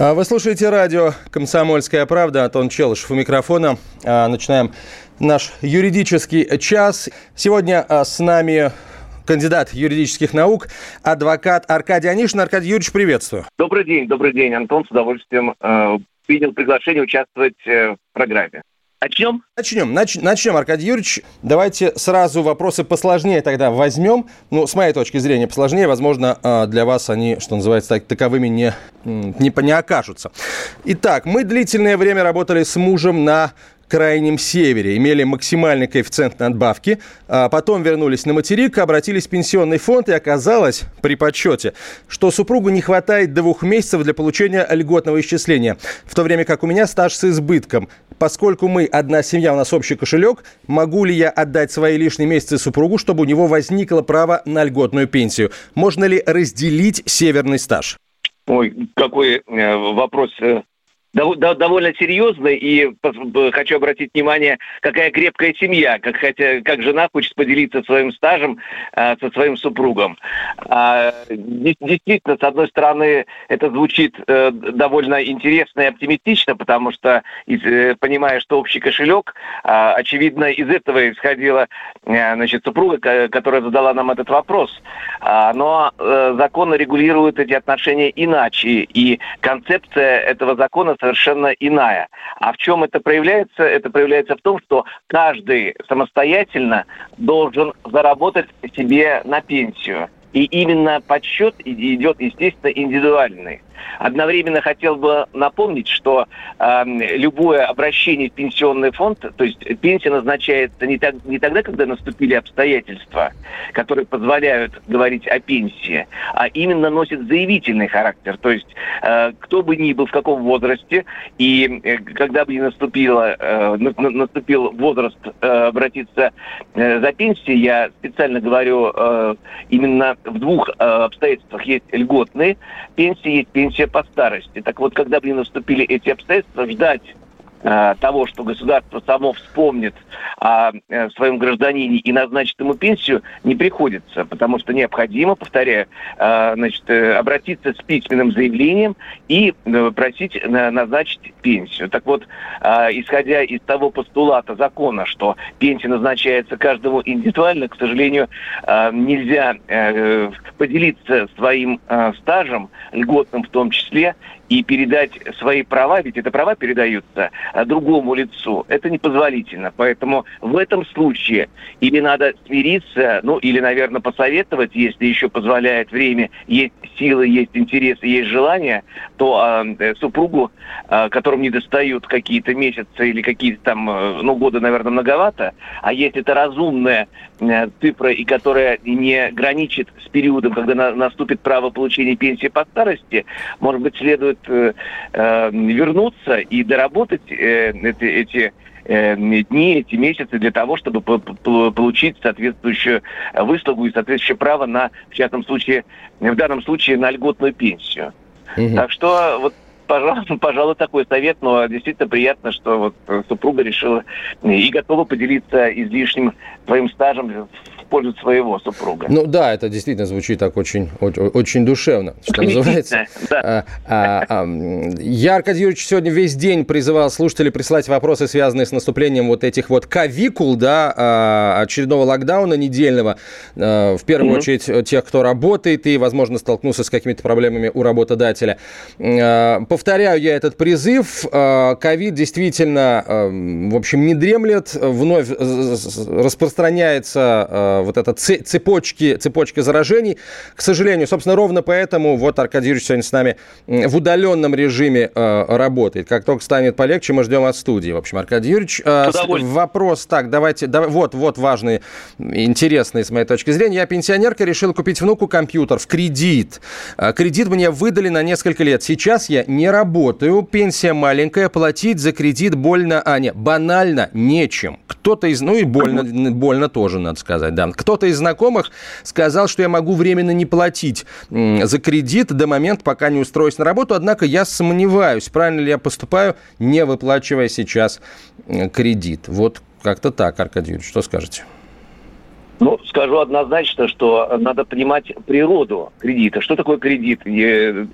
Вы слушаете радио «Комсомольская правда». Антон Челышев у микрофона. Начинаем наш юридический час. Сегодня с нами кандидат юридических наук, адвокат Аркадий Анишин. Аркадий Юрьевич, приветствую. Добрый день, Антон. С удовольствием принял приглашение участвовать в программе. Начнем, Аркадий Юрьевич. Давайте сразу вопросы посложнее тогда возьмем. Ну, с моей точки зрения, посложнее. Возможно, для вас они, что называется, таковыми не окажутся. Итак, мы длительное время работали с мужем на Крайнем Севере. Имели максимальный коэффициент надбавки. А потом вернулись на материк, обратились в пенсионный фонд, и оказалось при подсчете, что супругу не хватает 2 месяцев для получения льготного исчисления, в то время как у меня стаж с избытком. Поскольку мы одна семья, у нас общий кошелек, могу ли я отдать свои лишние месяцы супругу, чтобы у него возникло право на льготную пенсию? Можно ли разделить северный стаж? Ой, какой вопрос довольно серьезный, и хочу обратить внимание, какая крепкая семья, как жена хочет поделиться своим стажем со своим супругом. Действительно, с одной стороны, это звучит довольно интересно и оптимистично, потому что, понимая, что общий кошелек, очевидно, из этого исходила супруга, которая задала нам этот вопрос. Но законы регулируют эти отношения иначе, и концепция этого закона совершенно иная. А в чем это проявляется? Это проявляется в том, что каждый самостоятельно должен заработать себе на пенсию. И именно подсчет идет, естественно, индивидуальный. Одновременно хотел бы напомнить, что любое обращение в пенсионный фонд, то есть пенсия назначается не тогда, когда наступили обстоятельства, которые позволяют говорить о пенсии, а именно носит заявительный характер. То есть кто бы ни был, в каком возрасте, и когда бы ни наступил возраст обратиться за пенсией, я специально говорю именно в 2 обстоятельствах: есть льготные пенсии, есть пенсия по старости. Так вот, когда бы не наступили эти обстоятельства, ждать того, что государство само вспомнит о своем гражданине и назначит ему пенсию, не приходится, потому что необходимо, повторяю, обратиться с письменным заявлением и просить назначить пенсию. Так вот, исходя из того постулата закона, что пенсия назначается каждому индивидуально, к сожалению, нельзя поделиться своим стажем, льготным в том числе, и передать свои права, ведь это права передаются другому лицу, это непозволительно. Поэтому в этом случае или надо смириться, или, наверное, посоветовать, если еще позволяет время, есть силы, есть интересы, есть желание, то супругу, которому недостают какие-то месяцы или какие-то там, годы, наверное, многовато, а если это разумная цифра, и которая не граничит с периодом, когда наступит право получения пенсии по старости, может быть, следует вернуться и доработать эти дни, эти месяцы для того, чтобы получить соответствующую выслугу и соответствующее право на, в данном случае, на льготную пенсию. Mm-hmm. Так что пожалуй, такой совет, но действительно приятно, что супруга решила и готова поделиться излишним своим стажем в пользу своего супруга. Ну да, это действительно звучит так очень душевно, что называется. Да. Я, Аркадий Юрьевич, сегодня весь день призывал слушателей присылать вопросы, связанные с наступлением этих кавикул, очередного локдауна недельного. В первую очередь тех, кто работает и, возможно, столкнулся с какими-то проблемами у работодателя. Повторяю я этот призыв. Ковид действительно, в общем, не дремлет. Вновь распространяется эта цепочка заражений. К сожалению, собственно, ровно поэтому Аркадий Юрьевич сегодня с нами в удаленном режиме работает. Как только станет полегче, мы ждем от студии. В общем, Аркадий Юрьевич, вопрос. Так, давайте, вот важный, интересный с моей точки зрения. Я пенсионерка, решила купить внуку компьютер в кредит. Кредит мне выдали на несколько лет. Сейчас я не не работаю, пенсия маленькая, платить за кредит больно, банально нечем. Кто-то из, и больно тоже, надо сказать, да. Кто-то из знакомых сказал, что я могу временно не платить за кредит до момента, пока не устроюсь на работу, однако я сомневаюсь, правильно ли я поступаю, не выплачивая сейчас кредит. Вот как-то так, Аркадий Юрьевич, что скажете? Скажу однозначно, что надо понимать природу кредита. Что такое кредит?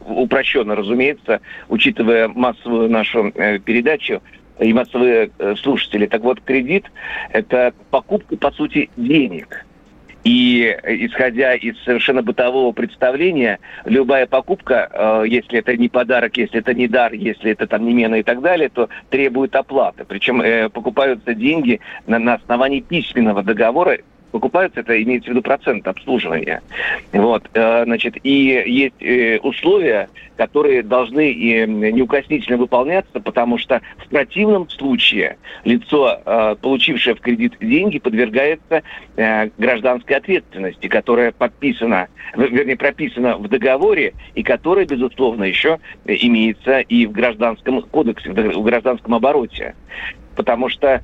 Упрощенно, разумеется, учитывая массовую нашу передачу и массовые слушатели. Так вот, кредит – это покупка, по сути, денег. И, исходя из совершенно бытового представления, любая покупка, если это не подарок, если это не дар, если это там не мена и так далее, то требует оплаты. Причем покупаются деньги на основании письменного договора. Покупаются, это имеется в виду процент обслуживания. И есть условия, которые должны неукоснительно выполняться, потому что в противном случае лицо, получившее в кредит деньги, подвергается гражданской ответственности, которая прописана в договоре и которая, безусловно, еще имеется и в Гражданском кодексе, в гражданском обороте. Потому что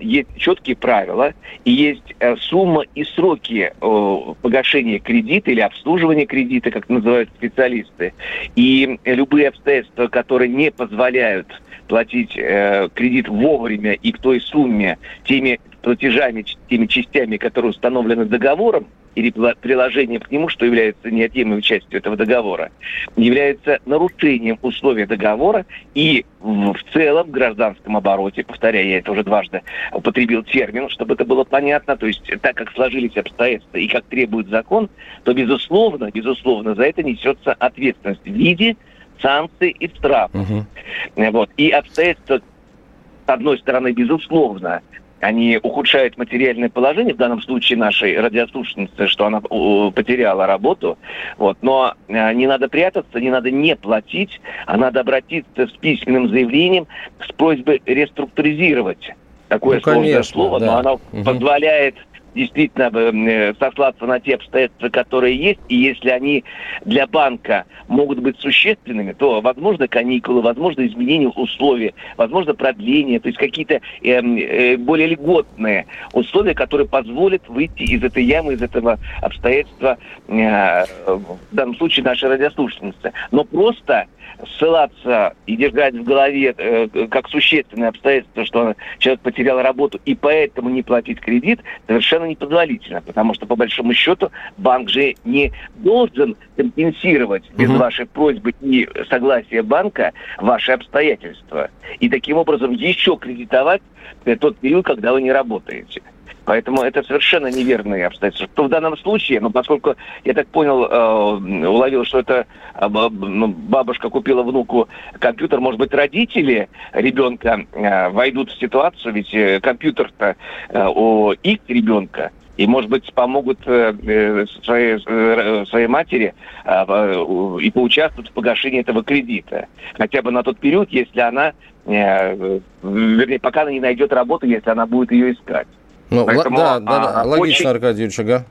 есть четкие правила, и есть сумма и сроки погашения кредита или обслуживания кредита, как называют специалисты. И любые обстоятельства, которые не позволяют платить кредит вовремя и к той сумме, теми платежами, теми частями, которые установлены договором, или приложением к нему, что является неотъемлемой частью этого договора, является нарушением условий договора, и в целом в гражданском обороте, повторяю, я это уже дважды употребил термин, чтобы это было понятно, то есть так как сложились обстоятельства и как требует закон, то, безусловно, за это несется ответственность в виде санкций и штрафов. Угу. И обстоятельства, с одной стороны, безусловно, они ухудшают материальное положение, в данном случае нашей радиослушательницы, что она потеряла работу. Но не надо прятаться, не надо не платить, а надо обратиться с письменным заявлением с просьбой реструктуризировать. Такое сложное слово, да. Но оно позволяет действительно сослаться на те обстоятельства, которые есть, и если они для банка могут быть существенными, то возможно каникулы, возможно изменение условий, возможно продление, то есть какие-то более льготные условия, которые позволят выйти из этой ямы, из этого обстоятельства, в данном случае нашей радиослушательницы. Но просто ссылаться и держать в голове как существенное обстоятельство, что человек потерял работу и поэтому не платить кредит, совершенно непозволительно, потому что, по большому счету, банк же не должен компенсировать без вашей просьбы и согласия банка ваши обстоятельства. И таким образом еще кредитовать тот период, когда вы не работаете. Поэтому это совершенно неверные обстоятельства. Что в данном случае, поскольку, я так понял, уловил, что это бабушка купила внуку компьютер, может быть, родители ребенка войдут в ситуацию, ведь компьютер-то у их ребенка, и, может быть, помогут своей матери и поучаствуют в погашении этого кредита. Хотя бы на тот период, если она, пока она не найдет работу, если она будет ее искать. Поэтому, логично, Аркадий Юрьевич,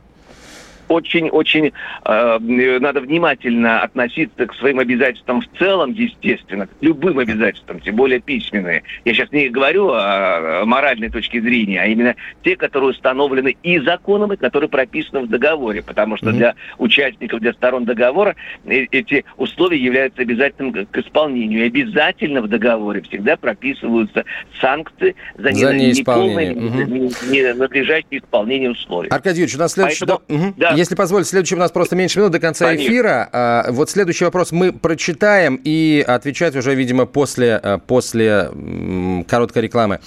Очень-очень надо внимательно относиться к своим обязательствам в целом, естественно, к любым обязательствам, тем более письменные. Я сейчас не говорю о моральной точке зрения, а именно те, которые установлены и законом, и которые прописаны в договоре. Потому что для участников, для сторон договора эти условия являются обязательным к исполнению. И обязательно в договоре всегда прописываются санкции за неполное, ненадлежащее исполнение условий. Аркадий Юрьевич, у нас следующий... Если позволите, следующий у нас просто меньше минут до конца эфира. Вот следующий вопрос мы прочитаем и отвечать уже, видимо, после короткой рекламы.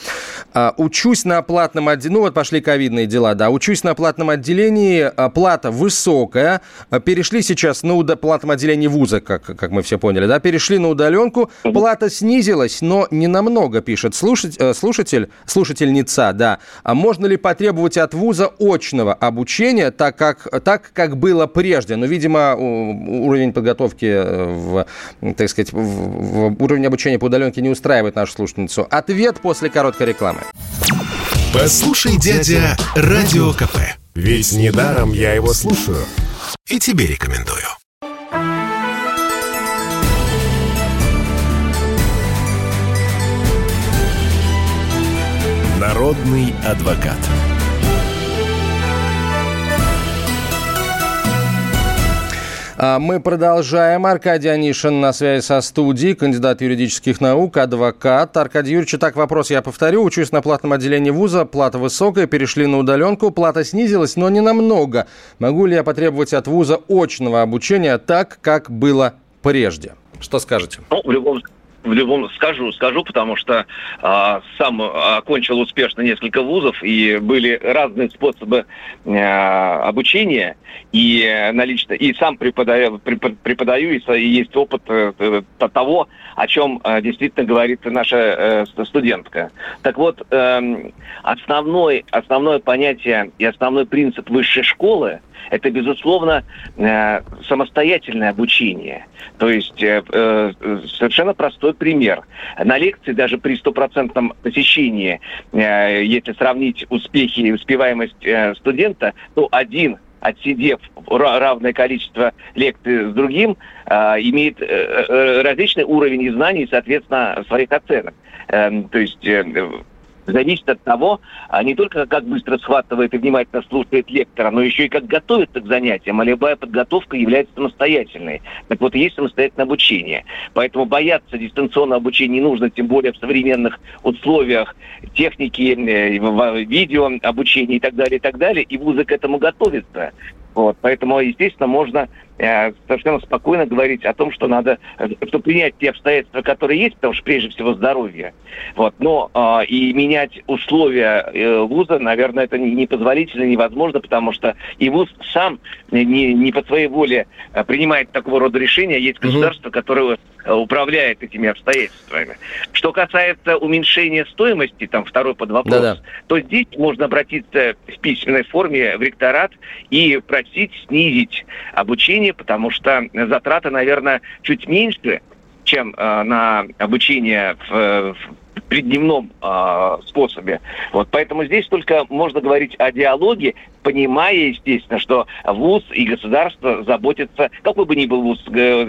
Учусь на платном отделении. Пошли ковидные дела, да. Учусь на платном отделении. Плата высокая. Перешли сейчас на платном отделении вуза, как мы все поняли, да. Перешли на удаленку. Плата снизилась, но не намного, пишет слушательница, да. А можно ли потребовать от вуза очного обучения, так как было прежде. Но, видимо, уровень подготовки, уровень обучения по удаленке не устраивает нашу слушательницу. Ответ после короткой рекламы. Послушай, дядя, Радио КП. Ведь недаром я его слушаю. И тебе рекомендую. Народный адвокат. Мы продолжаем. Аркадий Анишин на связи со студией, кандидат юридических наук, адвокат. Аркадий Юрьевич, итак, вопрос я повторю. Учусь на платном отделении вуза, плата высокая, перешли на удаленку, плата снизилась, но не намного. Могу ли я потребовать от вуза очного обучения так, как было прежде? Что скажете? Скажу, потому что сам окончил успешно несколько вузов, и были разные способы обучения, и сам преподаю, и есть опыт того, о чем действительно говорит наша студентка. Так вот, основное понятие и основной принцип высшей школы — это, безусловно, самостоятельное обучение. То есть совершенно простой пример. На лекции даже при 100% посещении, если сравнить успехи и успеваемость студента, то один, отсидев равное количество лекций с другим, имеет различный уровень знаний и, соответственно, своих оценок. То есть зависит от того, не только как быстро схватывает и внимательно слушает лектора, но еще и как готовится к занятиям. А любая подготовка является самостоятельной. Так вот, есть самостоятельное обучение. Поэтому бояться дистанционного обучения не нужно, тем более в современных условиях техники, видео, обучения и так далее, и так далее. И вузы к этому готовятся. Вот, поэтому, естественно, можно совершенно спокойно говорить о том, что надо принять те обстоятельства, которые есть, потому что прежде всего здоровье. Вот, но и менять условия вуза, наверное, это непозволительно, невозможно, потому что и вуз сам не по своей воле принимает такого рода решения. Есть государство, которое управляет этими обстоятельствами. Что касается уменьшения стоимости, там второй подвопрос, то здесь можно обратиться в письменной форме в ректорат и просить снизить обучение, потому что затраты, наверное, чуть меньше, чем на обучение в придневном способе. Вот, поэтому здесь только можно говорить о диалоге, понимая, естественно, что вуз и государство заботятся, какой бы ни был вуз,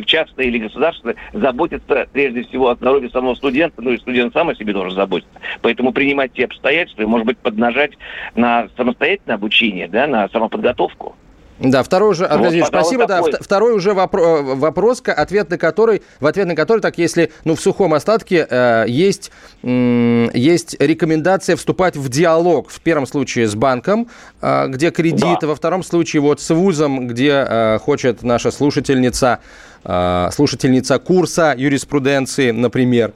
частный или государственный, заботятся прежде всего о здоровье самого студента, ну и студент сам о себе должен заботиться. Поэтому принимать те обстоятельства и, может быть, поднажать на самостоятельное обучение, да, на самоподготовку. Да, второй уже, Аркадий, спасибо. Да, второй уже вопрос, в ответ на который, так если, в сухом остатке есть рекомендация вступать в диалог. В первом случае с банком, где кредит, во втором случае с вузом, где хочет наша слушательница курса юриспруденции, например,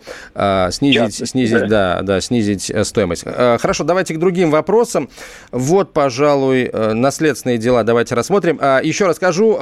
снизить стоимость. Хорошо, давайте к другим вопросам. Вот, пожалуй, наследственные дела давайте рассмотрим. Еще раз скажу,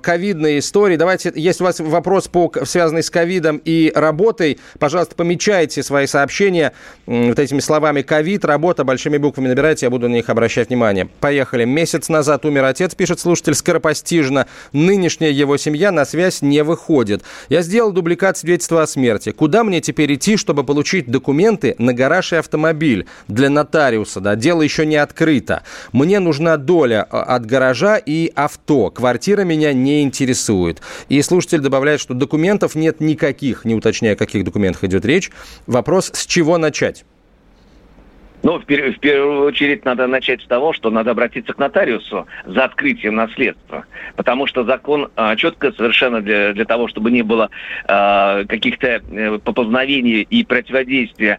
ковидные истории. Давайте, если у вас вопрос, связанный с ковидом и работой, пожалуйста, помечайте свои сообщения вот этими словами «ковид», «работа», большими буквами набирайте, я буду на них обращать внимание. Поехали. Месяц назад умер отец, пишет слушатель, скоропостижно. Нынешняя его семья на связь не выходит. Я сделал дубликат свидетельства о смерти. Куда мне теперь идти, чтобы получить документы на гараж и автомобиль для нотариуса? Да, дело еще не открыто. Мне нужна доля от гаража и авто. Квартира меня не интересует. И слушатель добавляет, что документов нет никаких, не уточняя, о каких документах идет речь. Вопрос, с чего начать? В первую очередь надо начать с того, что надо обратиться к нотариусу за открытием наследства. Потому что закон четко совершенно для того, чтобы не было каких-то поползновений и противодействия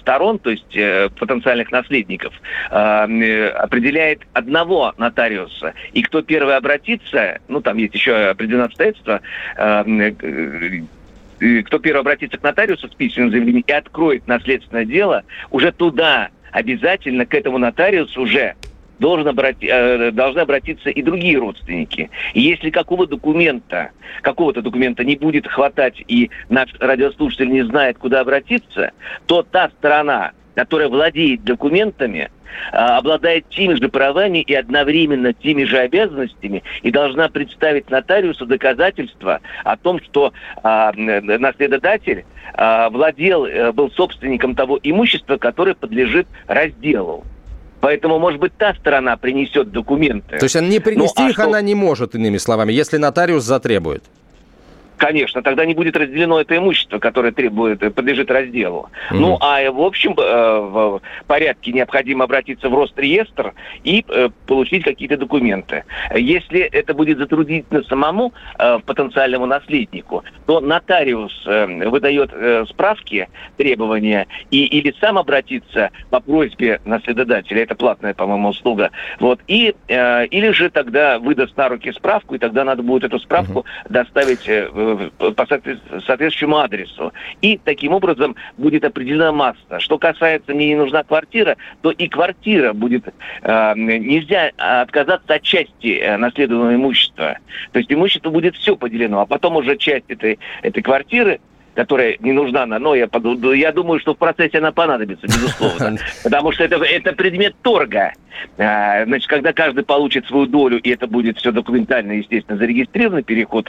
сторон, то есть потенциальных наследников, определяет одного нотариуса. И кто первый обратится, там есть еще определенные обстоятельства, кто первый обратится к нотариусу с письменным заявлением и откроет наследственное дело, уже туда обязательно, к этому нотариусу уже должны обратиться и другие родственники. И если какого-то документа не будет хватать, и наш радиослушатель не знает, куда обратиться, то та сторона, которая владеет документами, обладает теми же правами и одновременно теми же обязанностями и должна представить нотариусу доказательства о том, что наследодатель был собственником того имущества, которое подлежит разделу. Поэтому, может быть, та сторона принесет документы. То есть она не принести их она не может, иными словами, если нотариус затребует. Конечно, тогда не будет разделено это имущество, которое подлежит разделу. Mm-hmm. Ну, а в общем в порядке необходимо обратиться в Росреестр и получить какие-то документы. Если это будет затруднительно самому потенциальному наследнику, то нотариус выдает справки, требования, или сам обратиться по просьбе наследодателя, это платная, по-моему, услуга, вот, или же тогда выдаст на руки справку, и тогда надо будет эту справку mm-hmm. доставить по соответствующему адресу. И таким образом будет определена масса. Что касается «мне не нужна квартира», то и квартира будет... нельзя отказаться от части наследуемого имущества. То есть имущество будет все поделено, а потом уже часть этой квартиры, которая не нужна, но я думаю, что в процессе она понадобится, безусловно. Потому что это предмет торга. Значит, когда каждый получит свою долю, и это будет все документально, естественно, зарегистрировано, переход...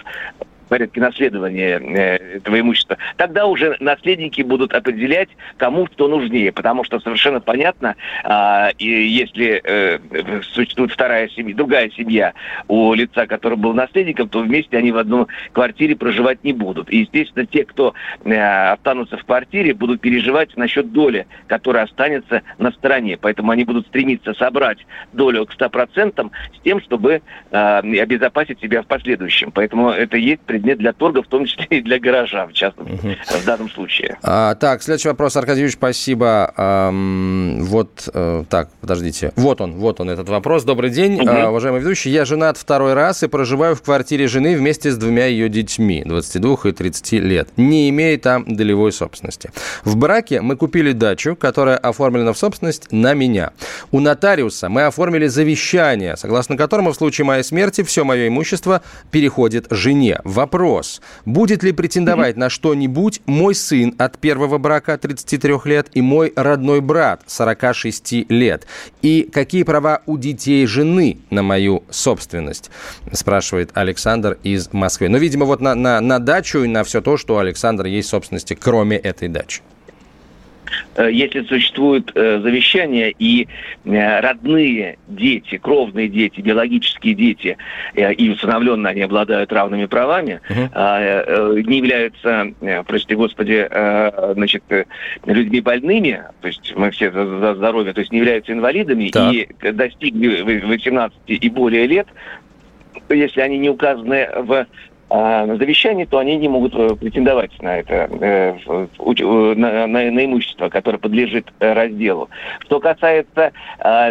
в порядке наследования этого имущества, тогда уже наследники будут определять, кому что нужнее. Потому что совершенно понятно, если существует другая семья у лица, который был наследником, то вместе они в одной квартире проживать не будут. И, естественно, те, кто останутся в квартире, будут переживать насчет доли, которая останется на стороне. Поэтому они будут стремиться собрать долю к 100% с тем, чтобы обезопасить себя в последующем. Поэтому это есть предмет для торга, в том числе и для гаража, в частности, в данном случае. Так, следующий вопрос, Аркадий Юрьевич, спасибо. Подождите. Вот он, этот вопрос. Добрый день, уважаемый ведущий. Я женат второй раз и проживаю в квартире жены вместе с двумя ее детьми, 22 и 30 лет, не имея там долевой собственности. В браке мы купили дачу, которая оформлена в собственность на меня. У нотариуса мы оформили завещание, согласно которому в случае моей смерти все мое имущество переходит жене. Вопрос. Будет ли претендовать на что-нибудь мой сын от первого брака 33 лет и мой родной брат 46 лет? И какие права у детей жены на мою собственность? Спрашивает Александр из Москвы. Ну, видимо, вот на дачу и на все то, что у Александра есть в собственности, кроме этой дачи. Если существует завещание, и родные дети, кровные дети, биологические дети, и усыновленные, они обладают равными правами, не являются, прости господи, значит, людьми больными, то есть мы все за здоровье, то есть не являются инвалидами, так. И достигли 18 и более лет, если они не указаны в... на завещании, то они не могут претендовать на это, на имущество, которое подлежит разделу. Что касается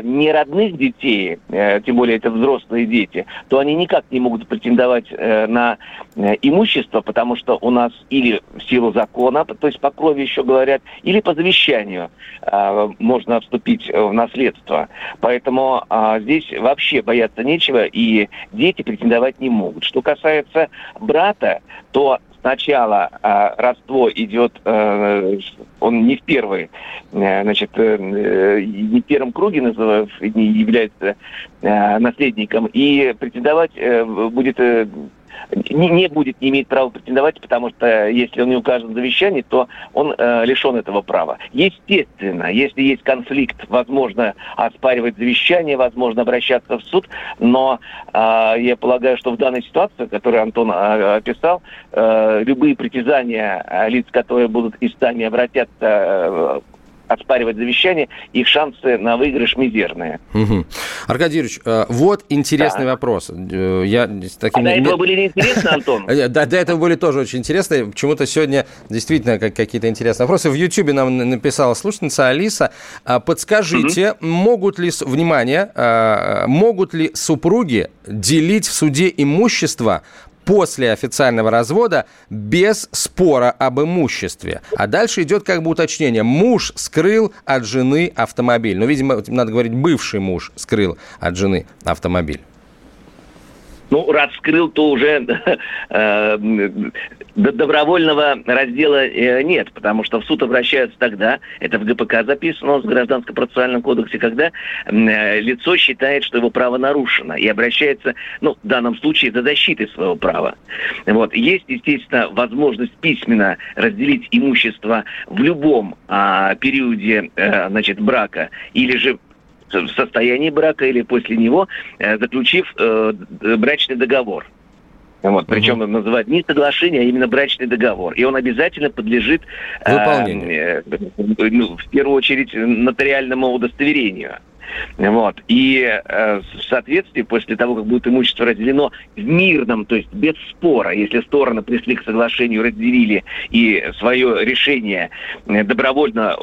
неродных детей, тем более это взрослые дети, то они никак не могут претендовать на имущество, потому что у нас или в силу закона, то есть по крови еще говорят, или по завещанию можно вступить в наследство. Поэтому здесь вообще бояться нечего, и дети претендовать не могут. Что касается брата, то сначала родство идет, он не в первой, не в первом круге не является наследником, и претендовать будет... не будет, не имеет права претендовать, потому что если он не укажет в завещании, то он лишен этого права. Естественно, если есть конфликт, возможно оспаривать завещание, возможно обращаться в суд, но я полагаю, что в данной ситуации, которую Антон описал, любые притязания лиц, которые будут и сами обратятся оспаривать завещание, их шансы на выигрыш мизерные. Угу. Аркадий Юрьевич, вот интересный вопрос. До этого были неинтересны, Антон? До этого были тоже очень интересные. Почему-то сегодня действительно какие-то интересные вопросы. В Ютьюбе нам написала слушательница Алиса. Подскажите, могут ли супруги делить в суде имущество после официального развода без спора об имуществе? А дальше идет как бы уточнение. Муж скрыл от жены автомобиль. Ну, видимо, надо говорить, бывший муж скрыл от жены автомобиль. Ну, раз скрыл, то уже добровольного раздела нет, потому что в суд обращаются тогда, это в ГПК записано, в Гражданско-процессуальном кодексе, когда лицо считает, что его право нарушено, и обращается, в данном случае, за защитой своего права. Вот. Есть, естественно, возможность письменно разделить имущество в любом периоде брака, или же в состоянии брака или после него, заключив брачный договор. Вот, причем он называет не соглашение, а именно брачный договор. И он обязательно подлежит в первую очередь нотариальному удостоверению. Вот. И в соответствии, после того, как будет имущество разделено в мирном, то есть без спора, если стороны пришли к соглашению, разделили и свое решение добровольно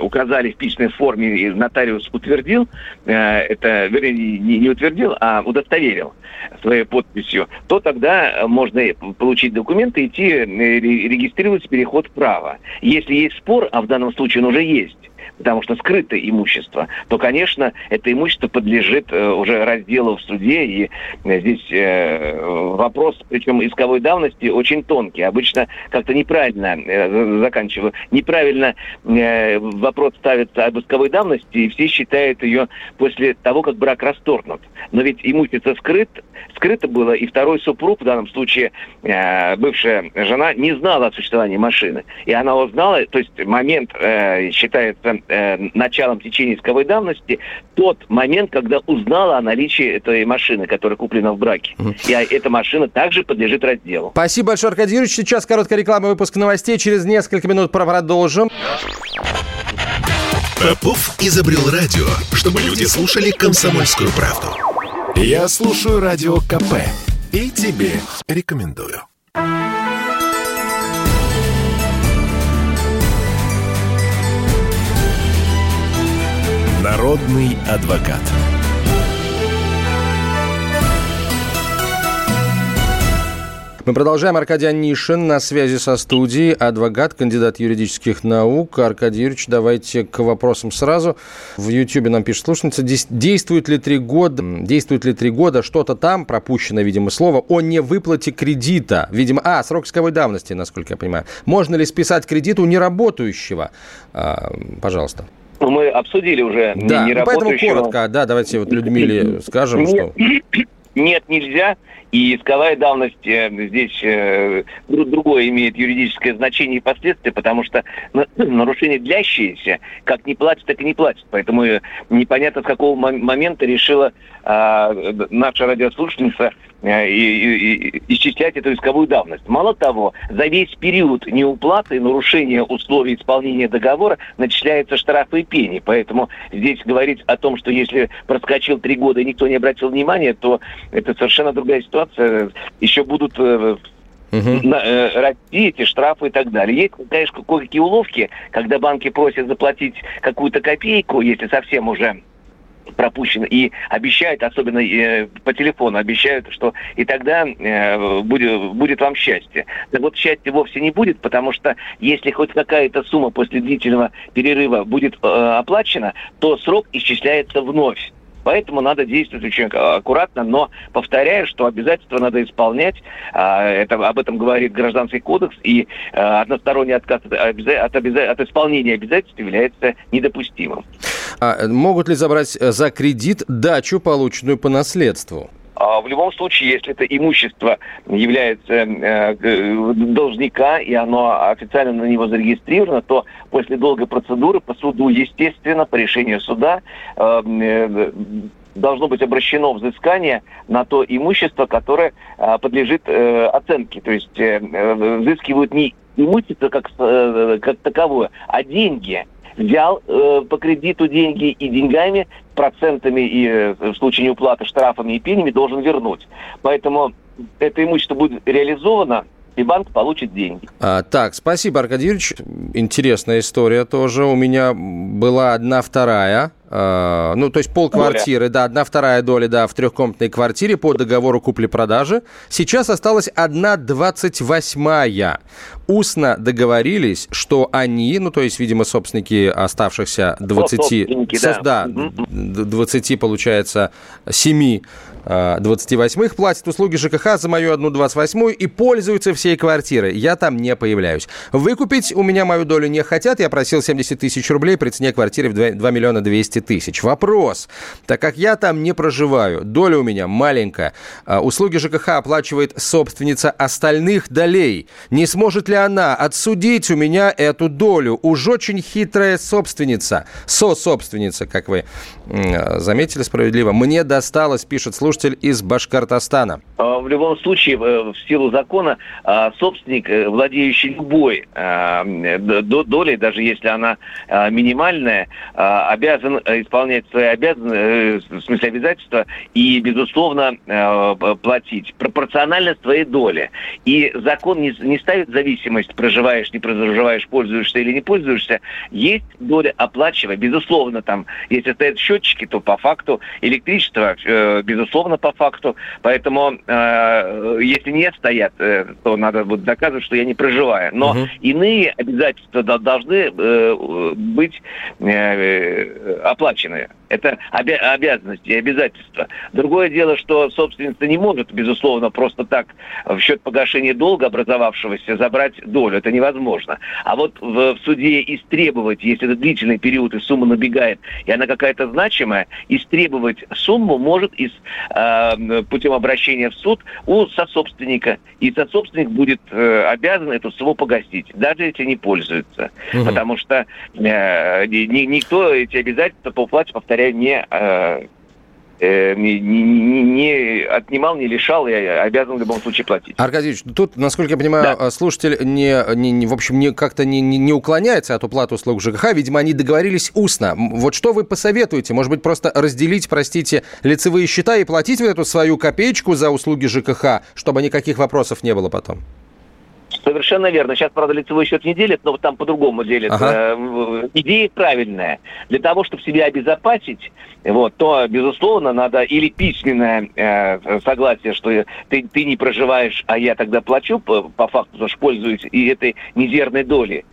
указали в письменной форме, и нотариус утвердил, не утвердил, а удостоверил своей подписью, то тогда можно получить документы и идти регистрировать переход права. Если есть спор, а в данном случае он уже есть, потому что скрытое имущество, то, конечно, это имущество подлежит уже разделу в суде. И здесь вопрос, причем исковой давности, очень тонкий. Обычно как-то неправильно вопрос ставится об исковой давности, и все считают ее после того, как брак расторгнут. Но ведь имущество скрыто было, и второй супруг, в данном случае бывшая жена, не знала о существовании машины. И она узнала, то есть момент считается началом течения исковой давности тот момент, когда узнала о наличии этой машины, которая куплена в браке. И эта машина также подлежит разделу. Спасибо большое, Аркадий Юрьевич. Сейчас короткая реклама, выпуск новостей. Через несколько минут продолжим. Попов изобрел радио, чтобы люди слушали «Комсомольскую правду». Я слушаю радио КП и тебе рекомендую. Народный адвокат. Мы продолжаем. Аркадий Анишин на связи со студией. Адвокат, кандидат юридических наук. Аркадий Юрьевич, давайте к вопросам сразу. В Ютьюбе нам пишет слушница. Действует ли три года что-то там, пропущено, видимо, слово, о невыплате кредита? Видимо, срок исковой давности, насколько я понимаю. Можно ли списать кредит у неработающего? Пожалуйста. Мы обсудили уже неработающего. Поэтому коротко, давайте Людмиле скажем, Нет, нельзя. И исковая давность здесь другое имеет юридическое значение и последствия, потому что нарушение длящееся, как не платит, так и не платит. Поэтому непонятно, с какого момента решила наша радиослушательница исчислять эту исковую давность. Мало того, за весь период неуплаты, нарушения условий исполнения договора начисляются штрафы и пени. Поэтому здесь говорить о том, что если проскочил 3 года и никто не обратил внимания, то это совершенно другая ситуация. Еще будут расти эти штрафы и так далее. Есть, конечно, кое-какие уловки, когда банки просят заплатить какую-то копейку, если совсем уже пропущено, и обещают, особенно по телефону, обещают, что и тогда будет вам счастье. Так вот, счастья вовсе не будет, потому что если хоть какая-то сумма после длительного перерыва будет оплачена, то срок исчисляется вновь. Поэтому надо действовать очень аккуратно, но повторяю, что обязательства надо исполнять. Об этом говорит Гражданский кодекс, и односторонний отказ от исполнения обязательств является недопустимым. Могут ли забрать за кредит дачу, полученную по наследству? В любом случае, если это имущество является должника, и оно официально на него зарегистрировано, то после долгой процедуры по суду, естественно, по решению суда должно быть обращено взыскание на то имущество, которое подлежит оценке. То есть взыскивают не имущество как таковое, а деньги. Взял по кредиту деньги и деньгами, процентами и в случае неуплаты штрафами и пенями должен вернуть. Поэтому это имущество будет реализовано, и банк получит деньги. Спасибо, Аркадий Юрьевич. Интересная история тоже. У меня была 1/2. То есть полквартиры, доля. 1/2 доли, в 3-комнатной квартире по договору купли-продажи. Сейчас осталась 1/28. Устно договорились, что они, видимо, собственники оставшихся 7 28-х, платят услуги ЖКХ за мою 1/28 и пользуются всей квартирой. Я там не появляюсь. Выкупить у меня мою долю не хотят. Я просил 70 тысяч рублей при цене квартиры в 2 миллиона 200 тысяч. Вопрос. Так как я там не проживаю, доля у меня маленькая. Услуги ЖКХ оплачивает собственница остальных долей. Не сможет ли она отсудить у меня эту долю? Уж очень хитрая собственница, сособственница, как вы заметили справедливо. Мне досталось, пишет слушатель из Башкортостана. В любом случае, в силу закона, собственник, владеющий любой долей, даже если она минимальная, обязан исполнять свои обязанности, в смысле обязательства, и, безусловно, платить пропорционально своей доле. И закон не ставит зависимость, проживаешь, не проживаешь, пользуешься или не пользуешься. Есть доля, оплачивая, безусловно, там, если стоят счетчики, то по факту, электричество, безусловно, по факту. Поэтому, если не стоят, то надо будет доказывать, что я не проживаю. Но иные обязательства должны быть оплачены. Это обязанности и обязательства. Другое дело, что собственница не может, безусловно, просто так в счет погашения долга образовавшегося забрать долю. Это невозможно. А вот в суде истребовать, если это длительный период и сумма набегает, и она какая-то значимая, истребовать сумму может путем обращения в суд у сособственника. И сособственник будет обязан эту сумму погасить, даже если не пользуется. Потому что никто эти обязательства по уплате, повторяю, не отнимал, не лишал, и обязан в любом случае платить. Аркадий Ильич, тут, насколько я понимаю, да, слушатель не уклоняется от уплаты услуг ЖКХ. Видимо, они договорились устно. Вот что вы посоветуете? Может быть, просто разделить, простите, лицевые счета и платить вот эту свою копеечку за услуги ЖКХ, чтобы никаких вопросов не было потом? Совершенно верно. Сейчас, правда, лицевой счет не делят, но там по-другому делят. Ага. Идея правильная. Для того, чтобы себя обезопасить, то, безусловно, надо или письменное согласие, что ты не проживаешь, а я тогда плачу по факту, потому что пользуюсь и этой мизерной долей.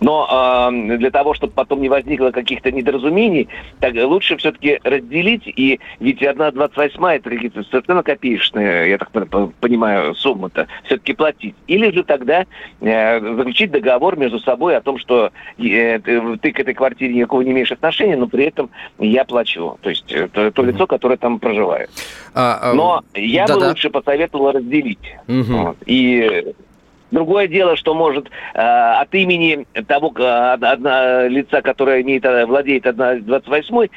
Но для того, чтобы потом не возникло каких-то недоразумений, так лучше все-таки разделить. И ведь 1,28 это какие-то совершенно копеечные, я так понимаю, сумма-то, все-таки платить. Или же тогда заключить договор между собой о том, что ты к этой квартире никакого не имеешь отношения, но при этом я плачу. То есть то лицо, которое там проживает. Но я бы лучше посоветовал разделить. И... Другое дело, что может от имени того лица, которое владеет 1,28,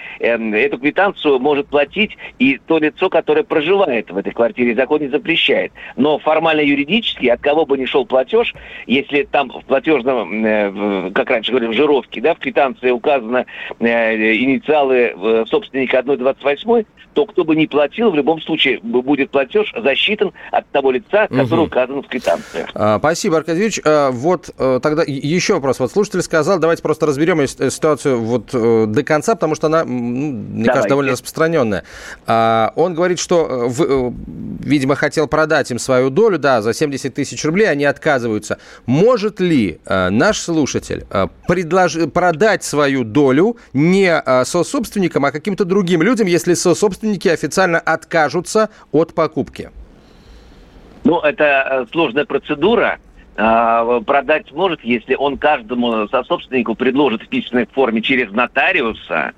эту квитанцию может платить и то лицо, которое проживает в этой квартире. Закон не запрещает. Но формально юридически, от кого бы ни шел платеж, если там в платежном, как раньше говорили, в жировке, в квитанции указаны инициалы собственника 1,28, то кто бы ни платил, в любом случае будет платеж засчитан от того лица, который указан в квитанциях. Спасибо, Аркадий Юрьевич. Вот тогда еще вопрос. Вот слушатель сказал, давайте просто разберем ситуацию до конца, потому что она, мне кажется, довольно распространенная. Он говорит, что, видимо, хотел продать им свою долю, за 70 тысяч рублей, они отказываются. Может ли наш слушатель продать свою долю не сособственникам, а каким-то другим людям, если сособственники официально откажутся от покупки? Это сложная процедура. Продать может, если он каждому сособственнику предложит в письменной форме через нотариуса,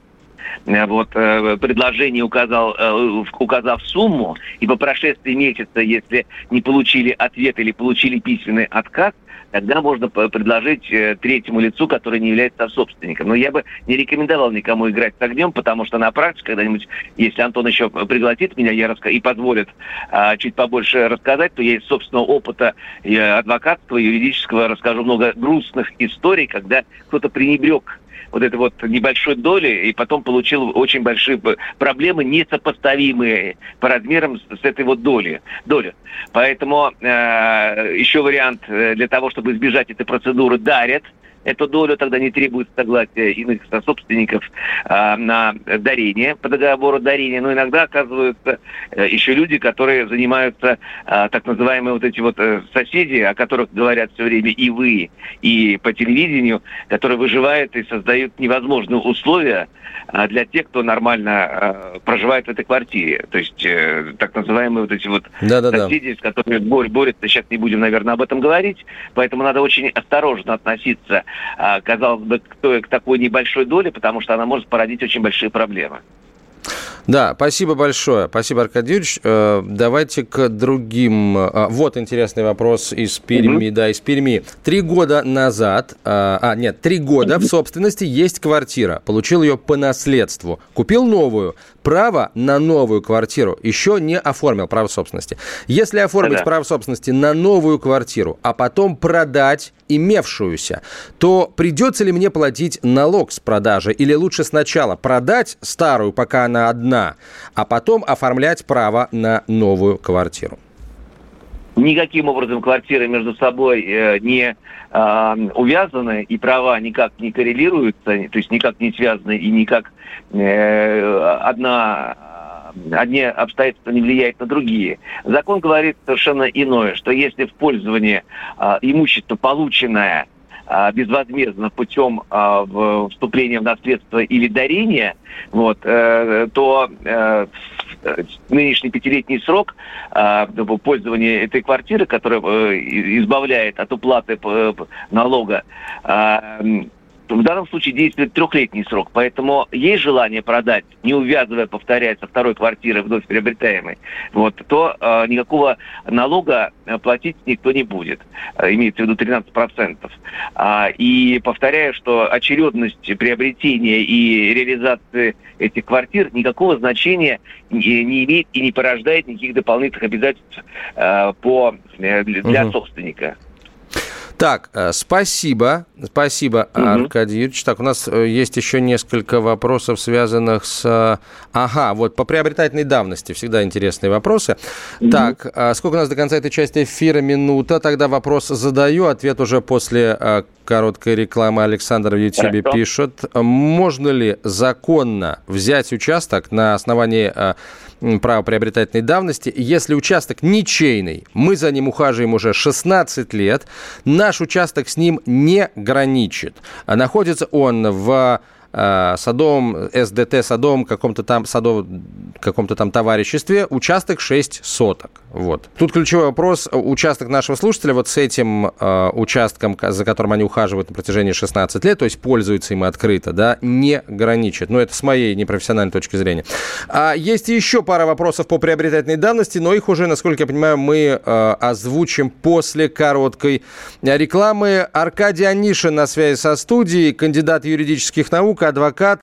предложение указав сумму, и по прошествии месяца, если не получили ответ или получили письменный отказ, тогда можно предложить третьему лицу, который не является собственником. Но я бы не рекомендовал никому играть с огнем, потому что на практике когда-нибудь, если Антон еще пригласит меня и позволит чуть побольше рассказать, то я из собственного опыта адвокатского, юридического расскажу много грустных историй, когда кто-то пренебрег этой небольшой доли, и потом получил очень большие проблемы, несопоставимые по размерам с этой долей. Поэтому еще вариант для того, чтобы избежать этой процедуры, дарят эту долю, тогда не требует согласия иных собственников на дарение, по договору дарения. Но иногда оказываются еще люди, которые занимаются так называемые соседи, о которых говорят все время и вы, и по телевидению, которые выживают и создают невозможные условия для тех, кто нормально проживает в этой квартире. То есть так называемые соседи, с которыми борются. Сейчас не будем, наверное, об этом говорить. Поэтому надо очень осторожно относиться казалось бы, к такой небольшой доле, потому что она может породить очень большие проблемы. Да, спасибо большое. Спасибо, Аркадий Юрьевич. Давайте к другим. Вот интересный вопрос из Перми. Да, из Перми. 3 года в собственности есть квартира. Получил ее по наследству. Купил новую. Право на новую квартиру еще не оформил право собственности. Если оформить право собственности на новую квартиру, а потом продать имевшуюся, то придется ли мне платить налог с продажи? Или лучше сначала продать старую, пока она одна, а потом оформлять право на новую квартиру? Никаким образом квартиры между собой не увязаны, и права никак не коррелируются, то есть никак не связаны, и никак одни обстоятельства не влияют на другие. Закон говорит совершенно иное, что если в пользование имущество, полученное безвозмездно путем вступления в наследство или дарения, то нынешний 5-летний срок пользования этой квартиры, которая избавляет от уплаты налога, в данном случае действует 3-летний срок, поэтому есть желание продать, не увязывая, повторяю, со второй квартиры вновь приобретаемой, то никакого налога платить никто не будет. Имеется в виду 13%. И повторяю, что очередность приобретения и реализации этих квартир никакого значения не имеет и не порождает никаких дополнительных обязательств для собственника. Так, спасибо, Аркадий Юрьевич. Так, у нас есть еще несколько вопросов, связанных с... по приобретательной давности всегда интересные вопросы. Так, сколько у нас до конца этой части эфира? Минута. Тогда вопрос задаю, ответ уже после короткой рекламы. Александр в Ютьюбе пишет. Можно ли законно взять участок на основании права приобретательной давности, если участок ничейный? Мы за ним ухаживаем уже 16 лет. Наш участок с ним не граничит. Находится он в садовом СДТ, каком-то там товариществе. Участок 6 соток. Тут ключевой вопрос. Участок нашего слушателя с этим участком, за которым они ухаживают на протяжении 16 лет, то есть пользуются им открыто, не граничит. Но это с моей непрофессиональной точки зрения. Есть еще пара вопросов по приобретательной давности, но их уже, насколько я понимаю, мы озвучим после короткой рекламы. Аркадий Анишин на связи со студией, кандидат юридических наук, адвокат.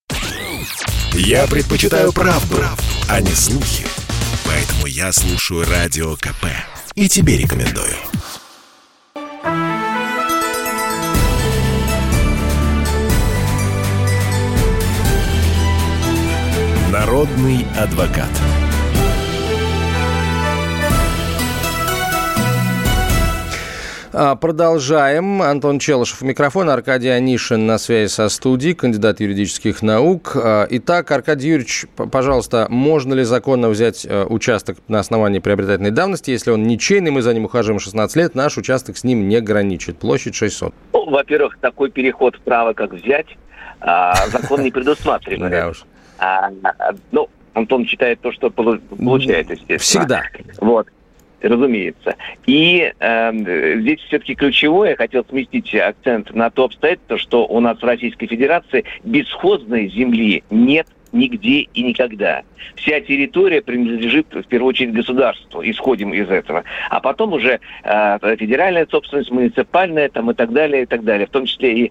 Я предпочитаю правду, а не слухи. Поэтому я слушаю Радио КП. И тебе рекомендую. Народный адвокат. Продолжаем. Антон Челышев у микрофона, Аркадий Анишин на связи со студией, кандидат юридических наук. Итак, Аркадий Юрьевич, пожалуйста, можно ли законно взять участок на основании приобретательной давности, если он ничейный, мы за ним ухаживаем 16 лет, наш участок с ним не граничит, площадь 600? Во-первых, такой переход вправо, как взять, закон не предусматривает. Антон читает то, что получает, естественно. Всегда. Разумеется. И здесь все-таки ключевое, я хотел сместить акцент на то обстоятельство, что у нас в Российской Федерации бесхозной земли нет нигде и никогда. Вся территория принадлежит, в первую очередь, государству. Исходим из этого. А потом уже федеральная собственность, муниципальная и так далее, в том числе и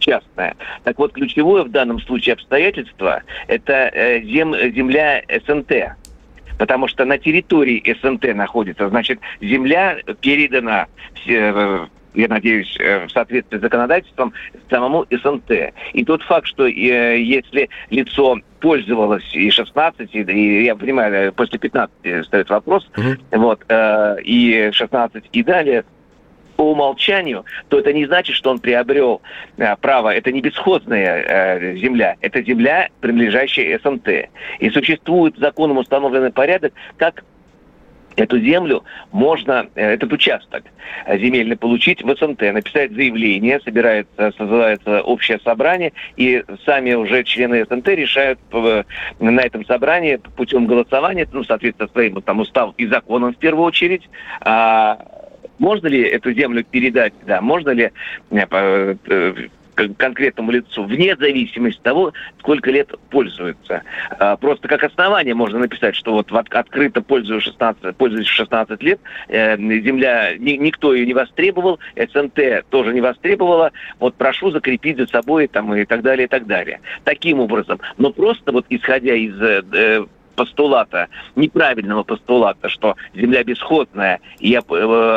частная. Так вот, ключевое в данном случае обстоятельство – это земля СНТ. Потому что на территории СНТ находится, значит, земля передана, я надеюсь, в соответствии с законодательством, самому СНТ. И тот факт, что если лицо пользовалось и 16, и я понимаю, после 15 стоит вопрос, и 16 и далее, по умолчанию, то это не значит, что он приобрел право. Это не бесхозная земля. Это земля, принадлежащая СНТ. И существует законом установленный порядок, как эту землю можно, этот участок земельный получить в СНТ, написать заявление, созывается общее собрание, и сами уже члены СНТ решают на этом собрании путем голосования, соответственно, своим уставом и законом в первую очередь, Можно ли эту землю передать, да, можно ли конкретному лицу, вне зависимости от того, сколько лет пользуется. Просто как основание можно написать, что вот открыто пользуясь 16 лет, земля, никто ее не востребовал, СНТ тоже не востребовала, вот прошу закрепить за собой там, и так далее, и так далее. Таким образом. Но просто вот исходя из постулата, неправильного постулата, что земля бесхозная, и я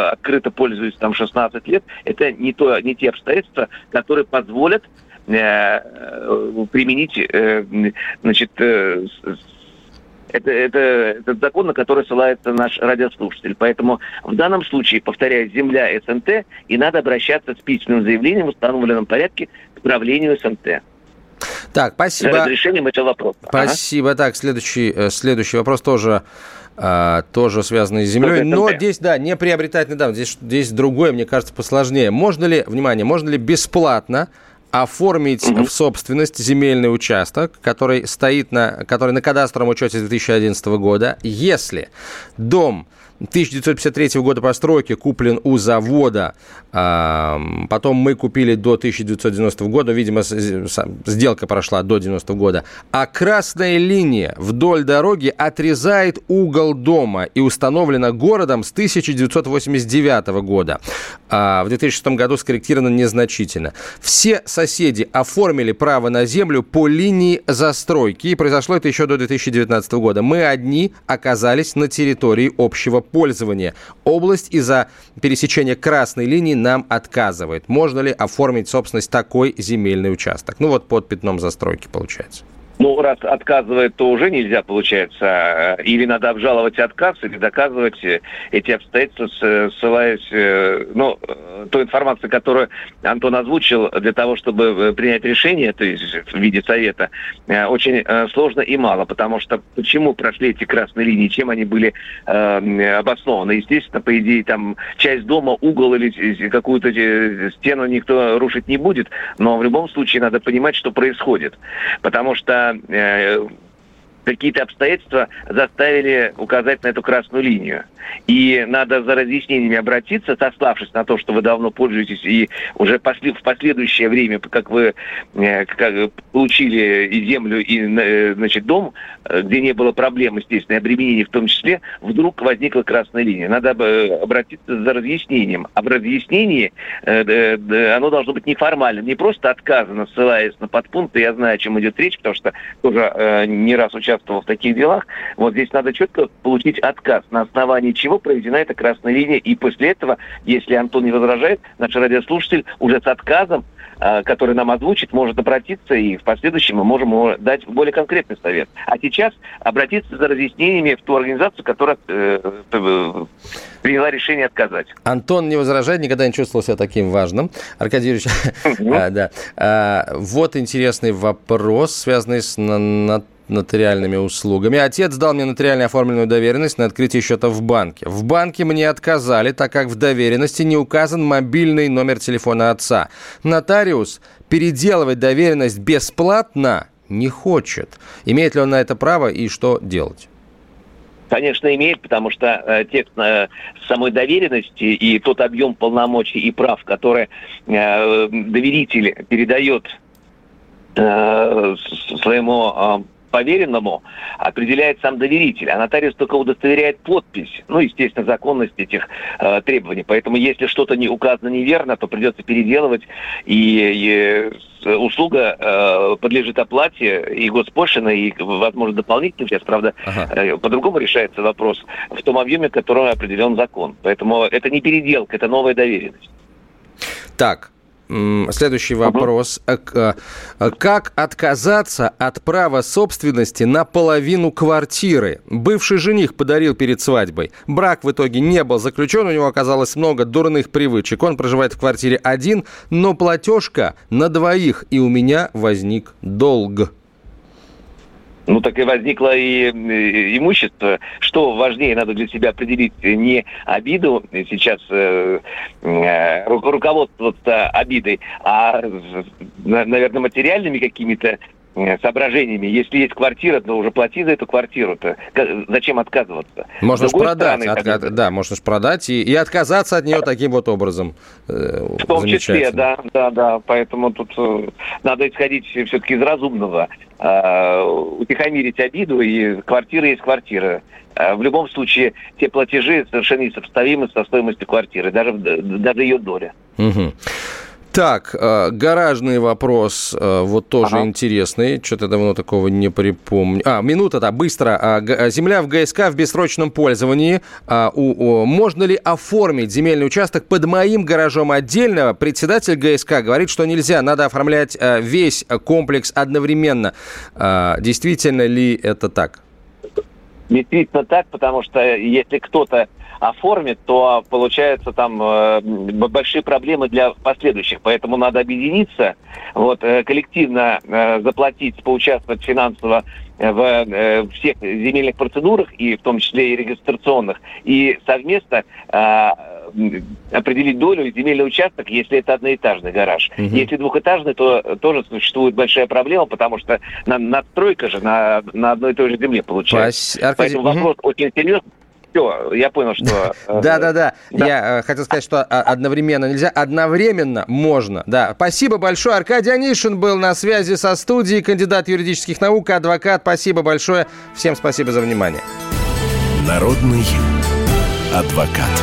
открыто пользуюсь там 16 лет, это не те обстоятельства, которые позволят применить этот закон, на который ссылается наш радиослушатель. Поэтому в данном случае, повторяю, земля СНТ, и надо обращаться с письменным заявлением в установленном порядке к управлению СНТ. Так, спасибо. Разрешением этого вопроса. Спасибо. Ага. Так, следующий вопрос тоже связанный с землей. Но здесь, да, не приобретать недавно. Здесь другое, мне кажется, посложнее. Можно ли бесплатно оформить в собственность земельный участок, который на кадастровом учете с 2011 года, если дом 1953 года постройки куплен у завода, потом мы купили до 1990 года, видимо, сделка прошла до 90 года, а красная линия вдоль дороги отрезает угол дома и установлена городом с 1989 года. В 2006 году скорректировано незначительно. Все соседи оформили право на землю по линии застройки, и произошло это еще до 2019 года. Мы одни оказались на территории общего пользования. Область из-за пересечения красной линии нам отказывает. Можно ли оформить собственность такой земельный участок? Ну вот под пятном застройки получается. Ну, раз отказывает, то уже нельзя, получается. Или надо обжаловать отказ, или доказывать эти обстоятельства, ссылаясь той информации, которую Антон озвучил, для того, чтобы принять решение, то есть в виде совета, очень сложно и мало. Потому что почему прошли эти красные линии, чем они были обоснованы? Естественно, по идее, там часть дома, угол или какую-то стену никто рушить не будет, но в любом случае надо понимать, что происходит. Потому что какие-то обстоятельства заставили указать на эту красную линию. И надо за разъяснениями обратиться, сославшись на то, что вы давно пользуетесь, и уже в последующее время, как вы получили и землю, и дом, где не было проблем, естественно, и обременений в том числе, вдруг возникла красная линия. Надо обратиться за разъяснением. А в разъяснении оно должно быть неформальным, не просто отказано, ссылаясь на подпункты. Я знаю, о чем идет речь, потому что тоже не раз участвовал в таких делах. Вот здесь надо четко получить отказ, на основании чего проведена эта красная линия. И после этого, если Антон не возражает, наш радиослушатель уже с отказом, который нам озвучит, может обратиться, и в последующем мы можем ему дать более конкретный совет. А сейчас обратиться за разъяснениями в ту организацию, которая приняла решение отказать. Антон не возражает, никогда не чувствовал себя таким важным. Аркадий Юрьевич, вот интересный вопрос, связанный с нотариальными услугами. Отец дал мне нотариально оформленную доверенность на открытие счета в банке. В банке мне отказали, так как в доверенности не указан мобильный номер телефона отца. Нотариус переделывать доверенность бесплатно не хочет. Имеет ли он на это право и что делать? Конечно, имеет, потому что текст самой доверенности и тот объем полномочий и прав, которые доверитель передает своему поверенному, определяет сам доверитель, а нотариус только удостоверяет подпись, естественно, законность этих требований. Поэтому, если что-то не указано неверно, то придется переделывать, и услуга подлежит оплате и госпошлина, и, возможно, дополнительно, сейчас, правда, по-другому решается вопрос, в том объеме, в котором определен закон. Поэтому это не переделка, это новая доверенность. Так. Следующий вопрос. Как отказаться от права собственности на половину квартиры? Бывший жених подарил перед свадьбой. Брак в итоге не был заключен, у него оказалось много дурных привычек. Он проживает в квартире один, но платежка на двоих, и у меня возник долг. Так и возникло и имущество. Что важнее, надо для себя определить не обиду, сейчас руководствоваться обидой, а, наверное, материальными какими-то соображениями. Если есть квартира, то уже плати за эту квартиру-то. Зачем отказываться? Можно же продать. Можно же продать и отказаться от нее таким вот образом. В том числе, да. Поэтому тут надо исходить все-таки из разумного. Утихомирить обиду, и квартира есть квартира. В любом случае, те платежи совершенно несопоставимы со стоимостью квартиры, даже ее доля. Угу. Так, гаражный вопрос, вот тоже интересный, что-то давно такого не припомню. Быстро. Земля в ГСК в бессрочном пользовании. Можно ли оформить земельный участок под моим гаражом отдельно? Председатель ГСК говорит, что нельзя, надо оформлять весь комплекс одновременно. Действительно ли это так? Действительно так, потому что если кто-то оформит, то получаются там большие проблемы для последующих. Поэтому надо объединиться, коллективно заплатить, поучаствовать финансово в всех земельных процедурах, и в том числе и регистрационных, и совместно определить долю и земельный участок, если это одноэтажный гараж. Угу. Если двухэтажный, то тоже существует большая проблема, потому что надстройка же на одной и той же земле получается. Поэтому вопрос очень серьезный. Все, я понял, что... Да. Я хотел сказать, что одновременно нельзя, одновременно можно. Да. Спасибо большое. Аркадий Анишин был на связи со студией, кандидат юридических наук, адвокат. Спасибо большое. Всем спасибо за внимание. Народный адвокат.